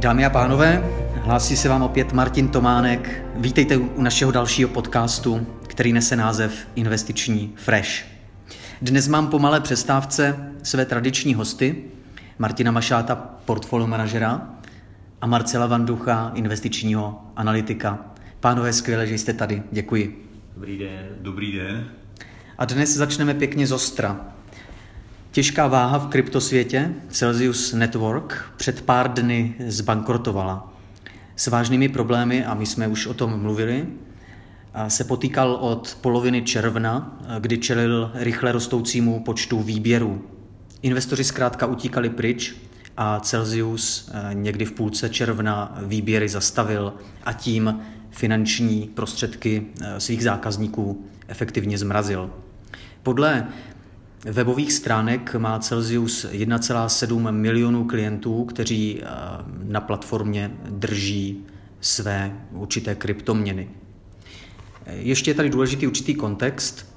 Dámy a pánové, hlásí se vám opět Martin Tománek. Vítejte u našeho dalšího podcastu, který nese název Investiční Fresh. Dnes mám po malé přestávce své tradiční hosty, Martina Mašáta, portfolio manažera, a Marcela Vanducha, investičního analytika. Pánové, skvěle, že jste tady. Děkuji. Dobrý den. Dobrý den. A dnes začneme pěkně zostra. Těžká váha v kryptosvětě, Celsius Network, před pár dny zbankrotovala. S vážnými problémy, a my jsme už o tom mluvili, se potýkal od poloviny června, kdy čelil rychle rostoucímu počtu výběrů. Investoři zkrátka utíkali pryč a Celsius někdy v půlce června výběry zastavil a tím finanční prostředky svých zákazníků efektivně zmrazil. Podle webových stránek má Celsius 1,7 milionů klientů, kteří na platformě drží své určité kryptoměny. Ještě je tady důležitý určitý kontext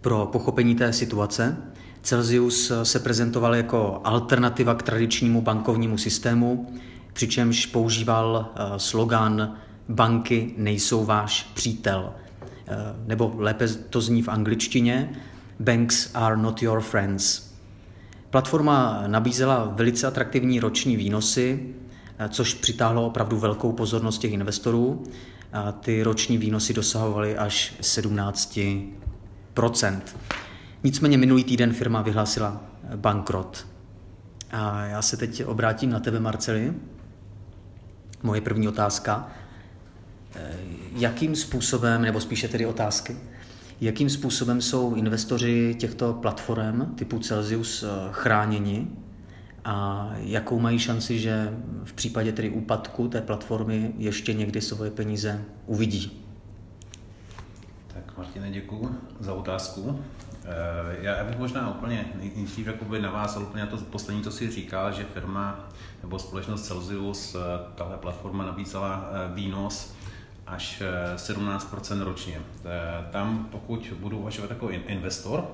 pro pochopení té situace. Celsius se prezentoval jako alternativa k tradičnímu bankovnímu systému, přičemž používal slogan banky nejsou váš přítel, nebo lépe to zní v angličtině Banks are not your friends. Platforma nabízela velice atraktivní roční výnosy, což přitáhlo opravdu velkou pozornost těch investorů. Ty roční výnosy dosahovaly až 17%. Nicméně minulý týden firma vyhlásila bankrot. A já se teď obrátím na tebe, Marceli. Moje první otázka. Jakým způsobem, nebo spíše tedy otázky, jakým způsobem jsou investoři těchto platform typu Celsius chráněni a jakou mají šanci, že v případě tedy úpadku té platformy ještě někdy svoje peníze uvidí? Tak Martine, děkuji za otázku. Já bych možná úplně nejdřív navázal úplně na to poslední, co si říkal, že firma nebo společnost Celsius, tahle platforma nabízela výnos až 17% ročně. Tam, pokud budu uvažovat jako investor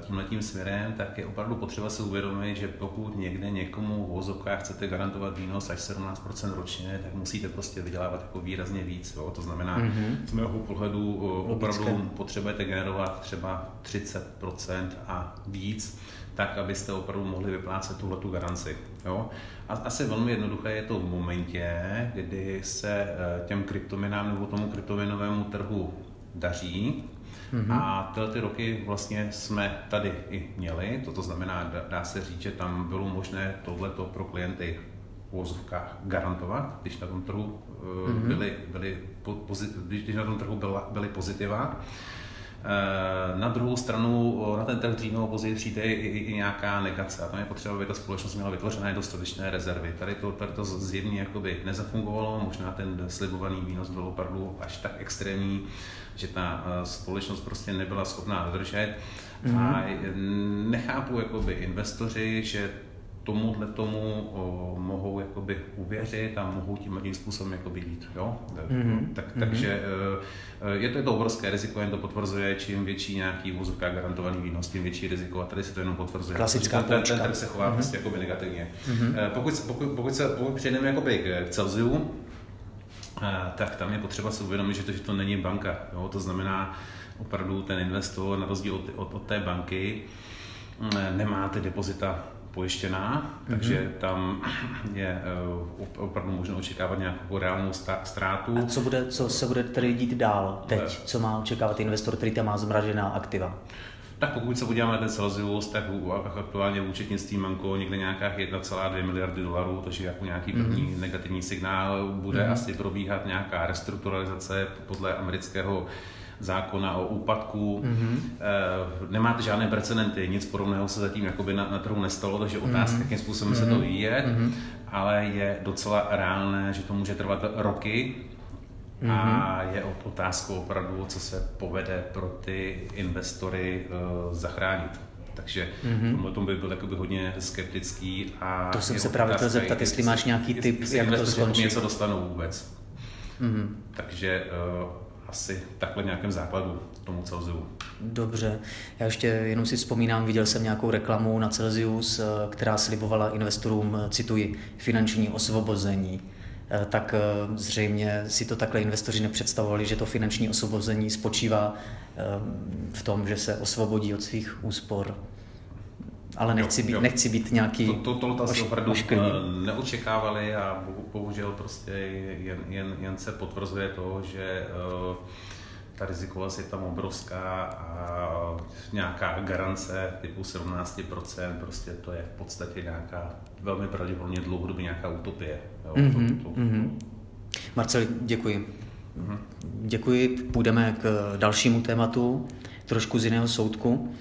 tímhletím směrem, tak je opravdu potřeba si uvědomit, že pokud někde někomu v vozovkách chcete garantovat výnos až 17% ročně, tak musíte prostě vydělávat jako výrazně víc. Jo? To znamená, z mého pohledu opravdu potřebujete generovat třeba 30% a víc, tak abyste opravdu mohli vyplácet tuhletu garanci. Jo? A asi velmi jednoduché je to v momentě, kdy se těm kryptoměnám nebo tomu kryptoměnovému trhu daří. A tyhle ty roky vlastně jsme tady i měli, to znamená, dá se říct, že tam bylo možné tohleto pro klienty v uvozovkách garantovat, když na tom trhu byly pozitiva. Na druhou stranu, na ten trh dřív nebo později přijde i nějaká negace a tam je potřeba, aby ta společnost měla vytvořené dostatečné rezervy. Tady to zjevně jakoby nezafungovalo, možná ten slibovaný výnos byl opravdu až tak extrémní, že ta společnost prostě nebyla schopná dodržet. A nechápu jakoby investoři, že tomu mohou jakoby uvěřit a mohou tím způsobem jakoby jít. Jo? Takže je to obrovské riziko, jen to potvrzuje, čím větší nějaký vozovka garantovaný výnos, tím větší riziko a tady se to jenom potvrzuje. Klasická poučka. Ten se chová prostě jakoby negativně. Pokud přejdeme jakoby k Celsiu, tak tam je potřeba si uvědomit, že to není banka. Jo? To znamená, opravdu ten investor, na rozdíl od té banky, nemá ty depozita pojištěná, takže tam je opravdu možno očekávat nějakou reálnou ztrátu. A co se bude tedy dít dál teď? Co má očekávat investor, který tam má zmražená aktiva? Tak pokud se podíváme ten Celsius, tak aktuálně v účetnictví manko někde nějakých 1,2 miliardy dolarů, takže jako nějaký první negativní signál. Bude asi probíhat nějaká restrukturalizace podle amerického zákona o úpadku. Nemáte žádné precedenty, nic podobného se zatím jakoby na trhu nestalo, takže otázka, jakým způsobem se to vyvíje, ale je docela reálné, že to může trvat roky a je otázkou opravdu, co se povede pro ty investory zachránit. Takže tomu by byl jakoby hodně skeptický. A to jsem se právě chtěl zeptat, jestli máš nějaký tip, jak to skončí. Něco dostanou vůbec. Takže asi takhle nějakém základu tomu Celsiu. Dobře, já ještě jenom si vzpomínám, viděl jsem nějakou reklamu na Celsius, která slibovala investorům, cituji, finanční osvobození. Tak zřejmě si to takhle investoři nepředstavovali, že to finanční osvobození spočívá v tom, že se osvobodí od svých úspor. Ale nechci být nějaký to si opravdu neočekávali a bohužel prostě jen se potvrzuje to, že ta rizikovost je tam obrovská a nějaká garance typu 17% prostě to je v podstatě nějaká velmi pravděpodobně dlouhodobě nějaká utopie. Jo? Mm-hmm. Marcel, děkuji. Mm-hmm. Děkuji, půjdeme k dalšímu tématu, trošku z jiného soudku.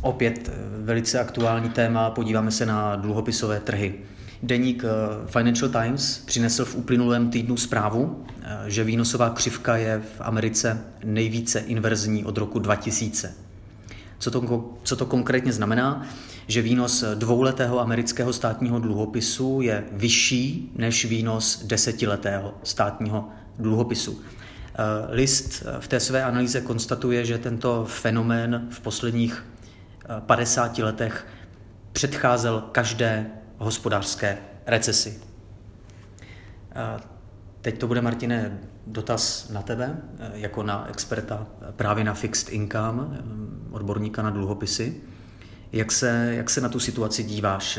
Opět velice aktuální téma, podíváme se na dluhopisové trhy. Deník Financial Times přinesl v uplynulém týdnu zprávu, že výnosová křivka je v Americe nejvíce inverzní od roku 2000. Co to konkrétně znamená? Že výnos dvouletého amerického státního dluhopisu je vyšší než výnos desetiletého státního dluhopisu. List v té své analýze konstatuje, že tento fenomén v posledních 50 letech předcházel každé hospodářské recesi. Teď to bude, Martine, dotaz na tebe, jako na experta právě na fixed income, odborníka na dluhopisy. Jak se na tu situaci díváš?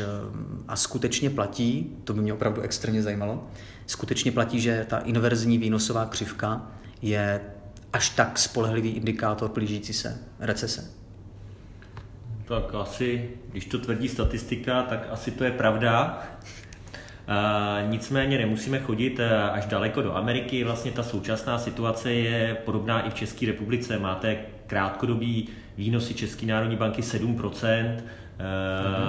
A skutečně platí, to by mě opravdu extrémně zajímalo, skutečně platí, že ta inverzní výnosová křivka je až tak spolehlivý indikátor blížící se recese? Tak asi, když to tvrdí statistika, tak asi to je pravda. Nicméně nemusíme chodit až daleko do Ameriky. Vlastně ta současná situace je podobná i v České republice. Máte krátkodobý výnosy České národní banky 7%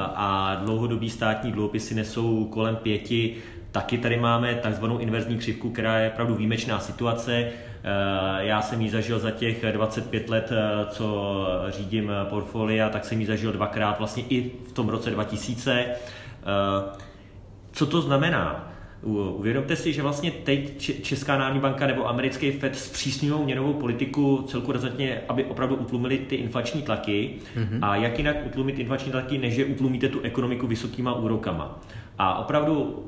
a dlouhodobý státní dluhopisy nesou kolem 5%. Taky tady máme takzvanou inverzní křivku, která je opravdu výjimečná situace. Já jsem ji zažil za těch 25 let, co řídím portfolia, tak jsem ji zažil dvakrát, vlastně i v tom roce 2000. Co to znamená? Uvědomte si, že vlastně teď Česká národní banka nebo americký Fed zpřísňují měnovou politiku celku razantně, aby opravdu utlumili ty inflační tlaky. Mm-hmm. A jak jinak utlumit inflační tlaky, než že utlumíte tu ekonomiku vysokýma úrokama. A opravdu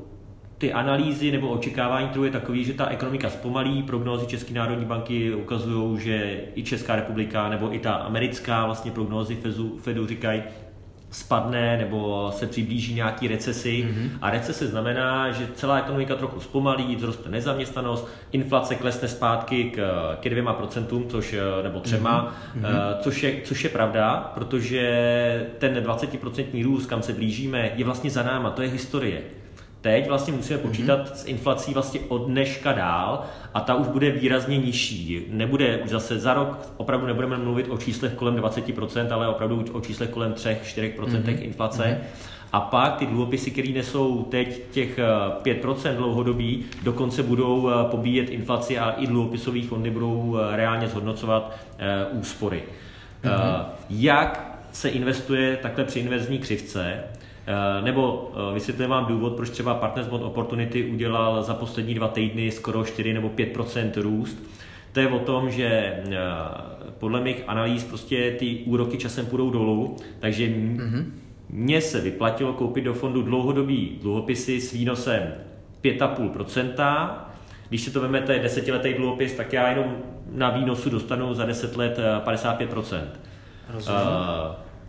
ty analýzy nebo očekávání trhu je takové, že ta ekonomika zpomalí, prognózy České národní banky ukazují, že i Česká republika nebo i ta americká, vlastně prognózy Fedu říkají, spadne nebo se přiblíží nějaký recesi. Mm-hmm. A recese znamená, že celá ekonomika trochu zpomalí, vzroste nezaměstnanost, inflace klesne zpátky k 2%, nebo 3%, mm-hmm. což je pravda, protože ten 20% růst, kam se blížíme, je vlastně za náma, to je historie. Teď vlastně musíme počítat s inflací vlastně od dneška dál a ta už bude výrazně nižší. Nebude už zase za rok, opravdu nebudeme mluvit o číslech kolem 20%, ale opravdu o číslech kolem 3-4% inflace. A pak ty dluhopisy, které nesou teď těch 5% dlouhodobí, dokonce budou pobíjet inflaci a i dluhopisové fondy budou reálně zhodnocovat úspory. Jak se investuje takhle při inverzní křivce? Nebo vysvětlím vám důvod, proč třeba Partners Bond Opportunity udělal za poslední 2 týdny skoro 4 nebo 5% růst. To je o tom, že podle mých analýz prostě ty úroky časem půjdou dolů, takže mně se vyplatilo koupit do fondu dlouhodobý dluhopisy s výnosem 5,5%. Když si to vezmete 10letý dluhopis, tak já jenom na výnosu dostanu za 10 let 55%. Rozumím.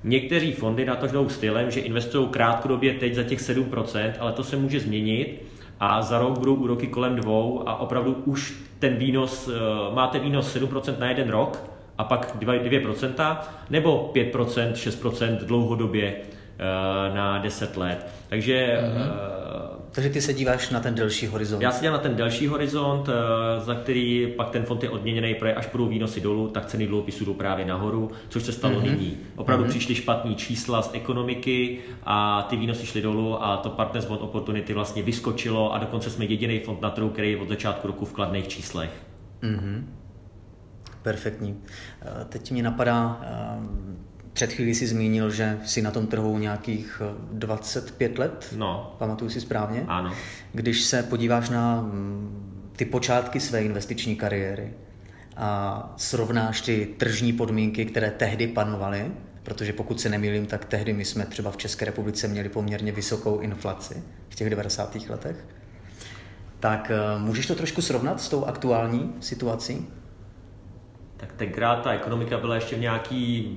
Někteří fondy na to jdou stylem, že investují krátkodobě teď za těch 7%, ale to se může změnit a za rok budou úroky kolem 2% a opravdu už ten výnos, máte výnos 7% na jeden rok a pak 2% nebo 5%, 6% dlouhodobě na 10 let. Takže takže ty se díváš na ten delší horizont. Já se dívám na ten delší horizont, za který pak ten fond je odměněný, protože až půjdou výnosy dolů, tak ceny dluhopisů jdou právě nahoru, což se stalo nyní. Opravdu přišly špatný čísla z ekonomiky a ty výnosy šly dolů a to Partners Bond Opportunity vlastně vyskočilo a dokonce jsme jediný fond na trhu, který je od začátku roku v kladných číslech. Perfektní. Teď mě napadá, před chvílí jsi zmínil, že jsi na tom trhu nějakých 25 let, pamatuju si správně? Ano. Když se podíváš na ty počátky své investiční kariéry, a srovnáš ty tržní podmínky, které tehdy panovaly, protože pokud se nemýlím, tak tehdy my jsme třeba v České republice měli poměrně vysokou inflaci v těch 90. letech, tak můžeš to trošku srovnat s tou aktuální situací? Tak tenkrát ta ekonomika byla ještě v nějaký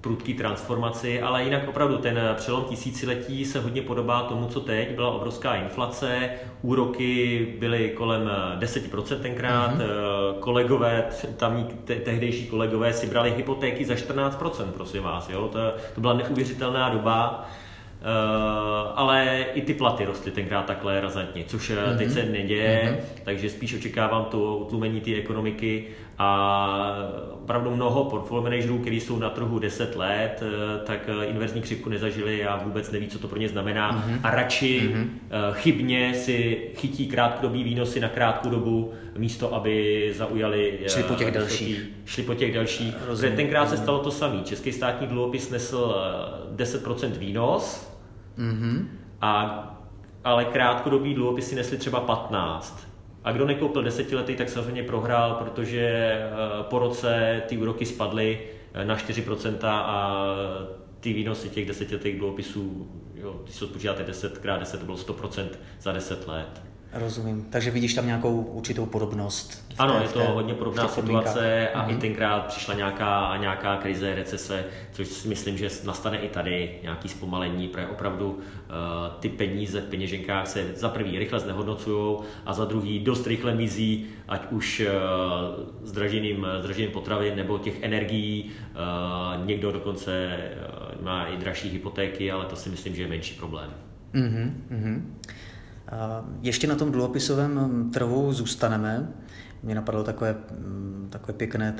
prudký transformaci, ale jinak opravdu ten přelom tisíciletí se hodně podobá tomu, co teď. Byla obrovská inflace, úroky byly kolem 10% tenkrát, kolegové, tamní tehdejší kolegové si brali hypotéky za 14%, prosím vás, jo? To byla neuvěřitelná doba. Ale i ty platy rostly tenkrát takhle razantně, což teď se neděje, takže spíš očekávám to utlumení té ekonomiky a opravdu mnoho portfolio managerů, kteří jsou na trhu 10 let, tak inverzní křivku nezažili a vůbec neví, co to pro ně znamená a radši chybně si chytí krátkodobý výnosy na krátkou dobu, místo aby zaujali, šli po těch dalších. Tenkrát se stalo to samé. Český státní dluhopis nesl 10% výnos, ale krátkodobý dluhopisy nesly třeba 15. A kdo nekoupil desetiletý, tak samozřejmě prohrál, protože po roce ty úroky spadly na 4% a ty výnosy těch desetiletých dluhopisů, když se spočítáte 10x10, to bylo 100% za 10 let. Rozumím. Takže vidíš tam nějakou určitou podobnost? Ano, je to hodně podobná situace a i tenkrát přišla nějaká krize, recese, což si myslím, že nastane i tady nějaký zpomalení, protože opravdu ty peníze v peněženkách se za prvý rychle znehodnocují a za druhý dost rychle mizí, ať už zdražením potravin nebo těch energií. Někdo dokonce má i dražší hypotéky, ale to si myslím, že je menší problém. Ještě na tom dluhopisovém trhu zůstaneme. Mně napadlo takové pěkné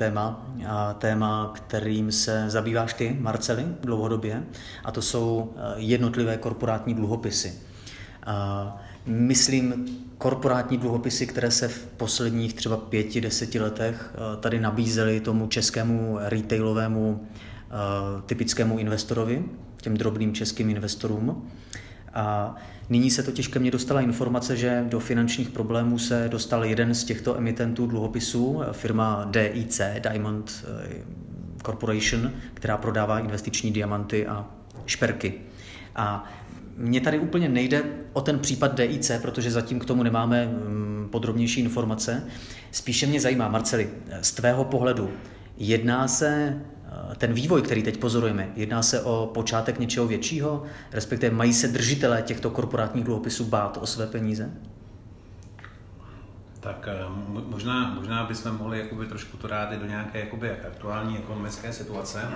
téma, kterým se zabýváš ty, Marceli, dlouhodobě, a to jsou jednotlivé korporátní dluhopisy. Myslím korporátní dluhopisy, které se v posledních třeba 5-10 letech tady nabízely tomu českému retailovému typickému investorovi, těm drobným českým investorům. A nyní se totiž ke mně dostala informace, že do finančních problémů se dostal jeden z těchto emitentů dluhopisů, firma DIC, Diamond Corporation, která prodává investiční diamanty a šperky. A mně tady úplně nejde o ten případ DIC, protože zatím k tomu nemáme podrobnější informace. Spíše mě zajímá, Marceli, z tvého pohledu, jedná se ten vývoj, který teď pozorujeme, jedná se o počátek něčeho většího, respektive mají se držitelé těchto korporátních dluhopisů bát o své peníze? Tak možná bychom mohli jakoby trošku to rádi do nějaké jakoby aktuální ekonomické situace,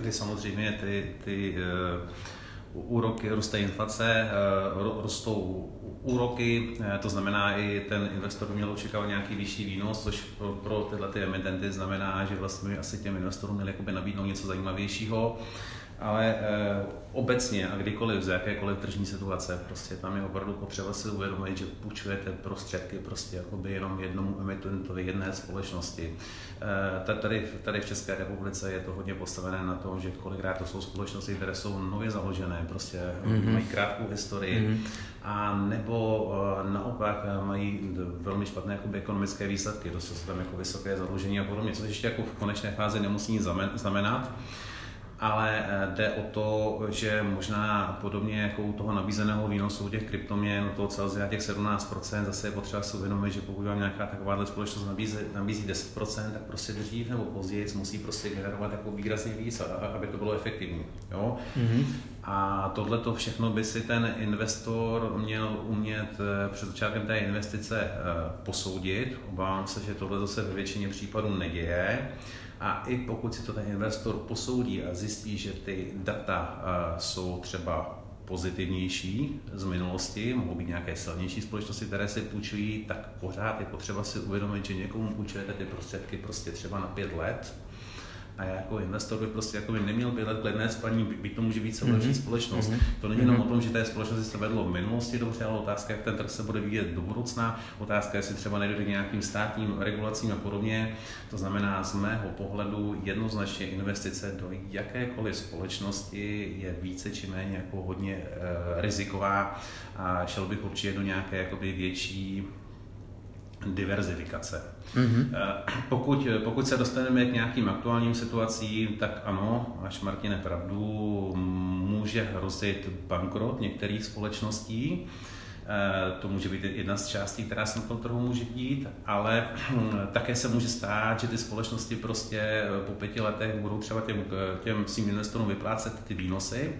kdy samozřejmě ty úroky, roste inflace, rostou úroky, to znamená i ten investor by měl očekávat nějaký vyšší výnos, což pro tyhle ty emitenty znamená, že vlastně asi těm investorům měli jakoby nabídnout něco zajímavějšího, ale obecně a kdykoliv, z jakékoliv tržní situace, prostě tam je opravdu potřeba si uvědomit, že půjčujete prostředky prostě jakoby jenom jednomu emitentovi, jedné společnosti. Tady v České republice je to hodně postavené na tom, že kolikrát to jsou společnosti, které jsou nově založené, prostě mají krátkou historii, a nebo naopak mají velmi špatné jakoby ekonomické výsledky, dost se tam jako vysoké zadlužení a podobně, což ještě jako v konečné fázi nemusí nic znamenat. Ale jde o to, že možná podobně jako u toho nabízeného výnosu u těch kryptoměn, u toho Celsia těch 17%, zase je potřeba si uvědomit, že pokud vám nějaká takováhle společnost nabízí 10%, tak prostě dřív nebo později musí prostě generovat jako výrazně víc, aby to bylo efektivní. Jo? A tohle to všechno by si ten investor měl umět před začátkem té investice posoudit. Obávám se, že tohle zase ve většině případů neděje. A i pokud si to ten investor posoudí a zjistí, že ty data jsou třeba pozitivnější z minulosti, mohou být nějaké silnější společnosti, které si půjčují, tak pořád je potřeba si uvědomit, že někomu půjčujete ty prostředky prostě třeba na 5 let. A jako investor by prostě jako by neměl 5 let kladné spaní, byť to může být celoživotní společnost. To není jenom o tom, že té společnosti se vedlo v minulosti dobře, ale otázka, jak ten trh se bude vyvíjet do budoucna, otázka, jestli třeba nejde k nějakým státním regulacím a podobně. To znamená, z mého pohledu jednoznačně investice do jakékoliv společnosti je více či méně jako hodně riziková a šel bych určitě do nějaké jakoby větší diverzifikace. Mm-hmm. Pokud se dostaneme k nějakým aktuálním situacím, tak ano, máš, Martine, pravdu, může hrozit bankrot některých společností. To může být jedna z částí, která se na tom trhu může dít, ale také se může stát, že ty společnosti prostě po 5 letech budou třeba těm svým investorům vyplácet ty výnosy,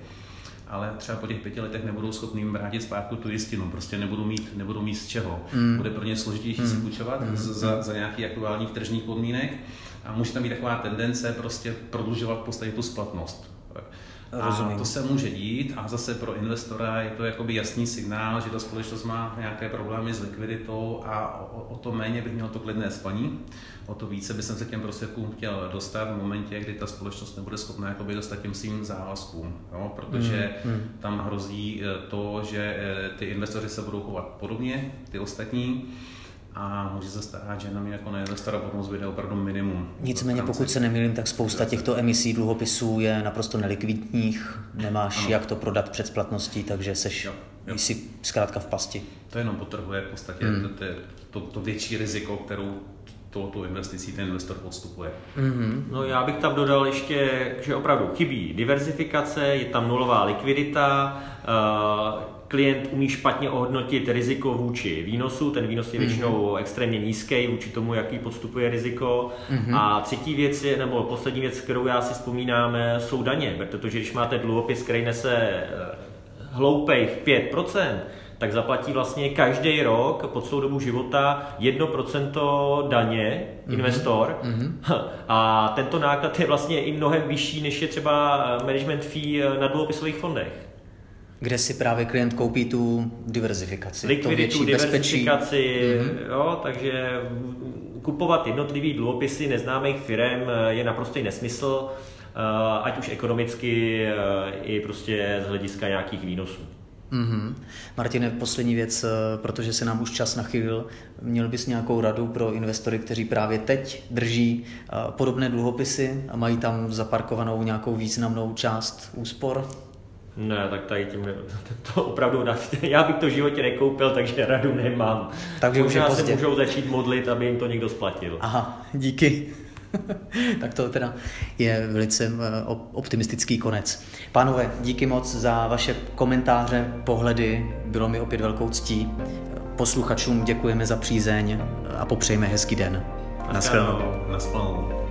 ale třeba po těch 5 letech nebudou schopni vrátit zpátky tu jistinu, prostě nebudou mít z čeho. Bude pro ně složitější si půjčovat za nějakých aktuálních tržních podmínek a může tam být taková tendence prostě prodlužovat v podstatě tu splatnost. A to se může dít a zase pro investora je to jakoby jasný signál, že ta společnost má nějaké problémy s likviditou a o to méně bych měl to klidné spaní, o to více bych se k těm prostředkům chtěl dostat v momentě, kdy ta společnost nebude schopná jakoby dostat těm svým závazkům, jo? Protože tam hrozí to, že ty investoři se budou chovat podobně, ty ostatní. A může se stát, že na mě jako na investora potom zbyde opravdu minimum. Nicméně pokud se nemýlím, tak spousta těchto emisí dluhopisů je naprosto nelikvidních, nemáš jak to prodat před splatností, takže jsi zkrátka v pasti. To jenom potrhuje v podstatě to větší riziko, kterou touto investicí ten investor postupuje. No já bych tam dodal ještě, že opravdu chybí diverzifikace, je tam nulová likvidita, klient umí špatně ohodnotit riziko vůči výnosu, ten výnos je většinou extrémně nízký vůči tomu, jaký podstupuje riziko. A třetí věc je, nebo poslední věc, kterou já si vzpomínám, jsou daně, protože když máte dluhopis, který nese hloupejch 5%, tak zaplatí vlastně každý rok po celou dobu života 1% daně investor a tento náklad je vlastně i mnohem vyšší, než je třeba management fee na dluhopisových fondech. Kde si právě klient koupí tu diverzifikaci. Likviditu, diverzifikaci, jo, takže kupovat jednotlivý dluhopisy neznámých firem je naprostý nesmysl, ať už ekonomicky, i prostě z hlediska nějakých výnosů. Martine, poslední věc, protože se nám už čas nachýlil, měl bys nějakou radu pro investory, kteří právě teď drží podobné dluhopisy a mají tam zaparkovanou nějakou významnou část úspor? Ne, tak tady tím to opravdu, já bych to v životě nekoupil, takže radu nemám. Takže už je pozdě. Se můžou začít modlit, aby jim to někdo splatil. Aha, díky. Tak to teda je velice optimistický konec. Pánové, díky moc za vaše komentáře, pohledy, bylo mi opět velkou ctí. Posluchačům děkujeme za přízeň a popřejme hezký den. Naschledanou.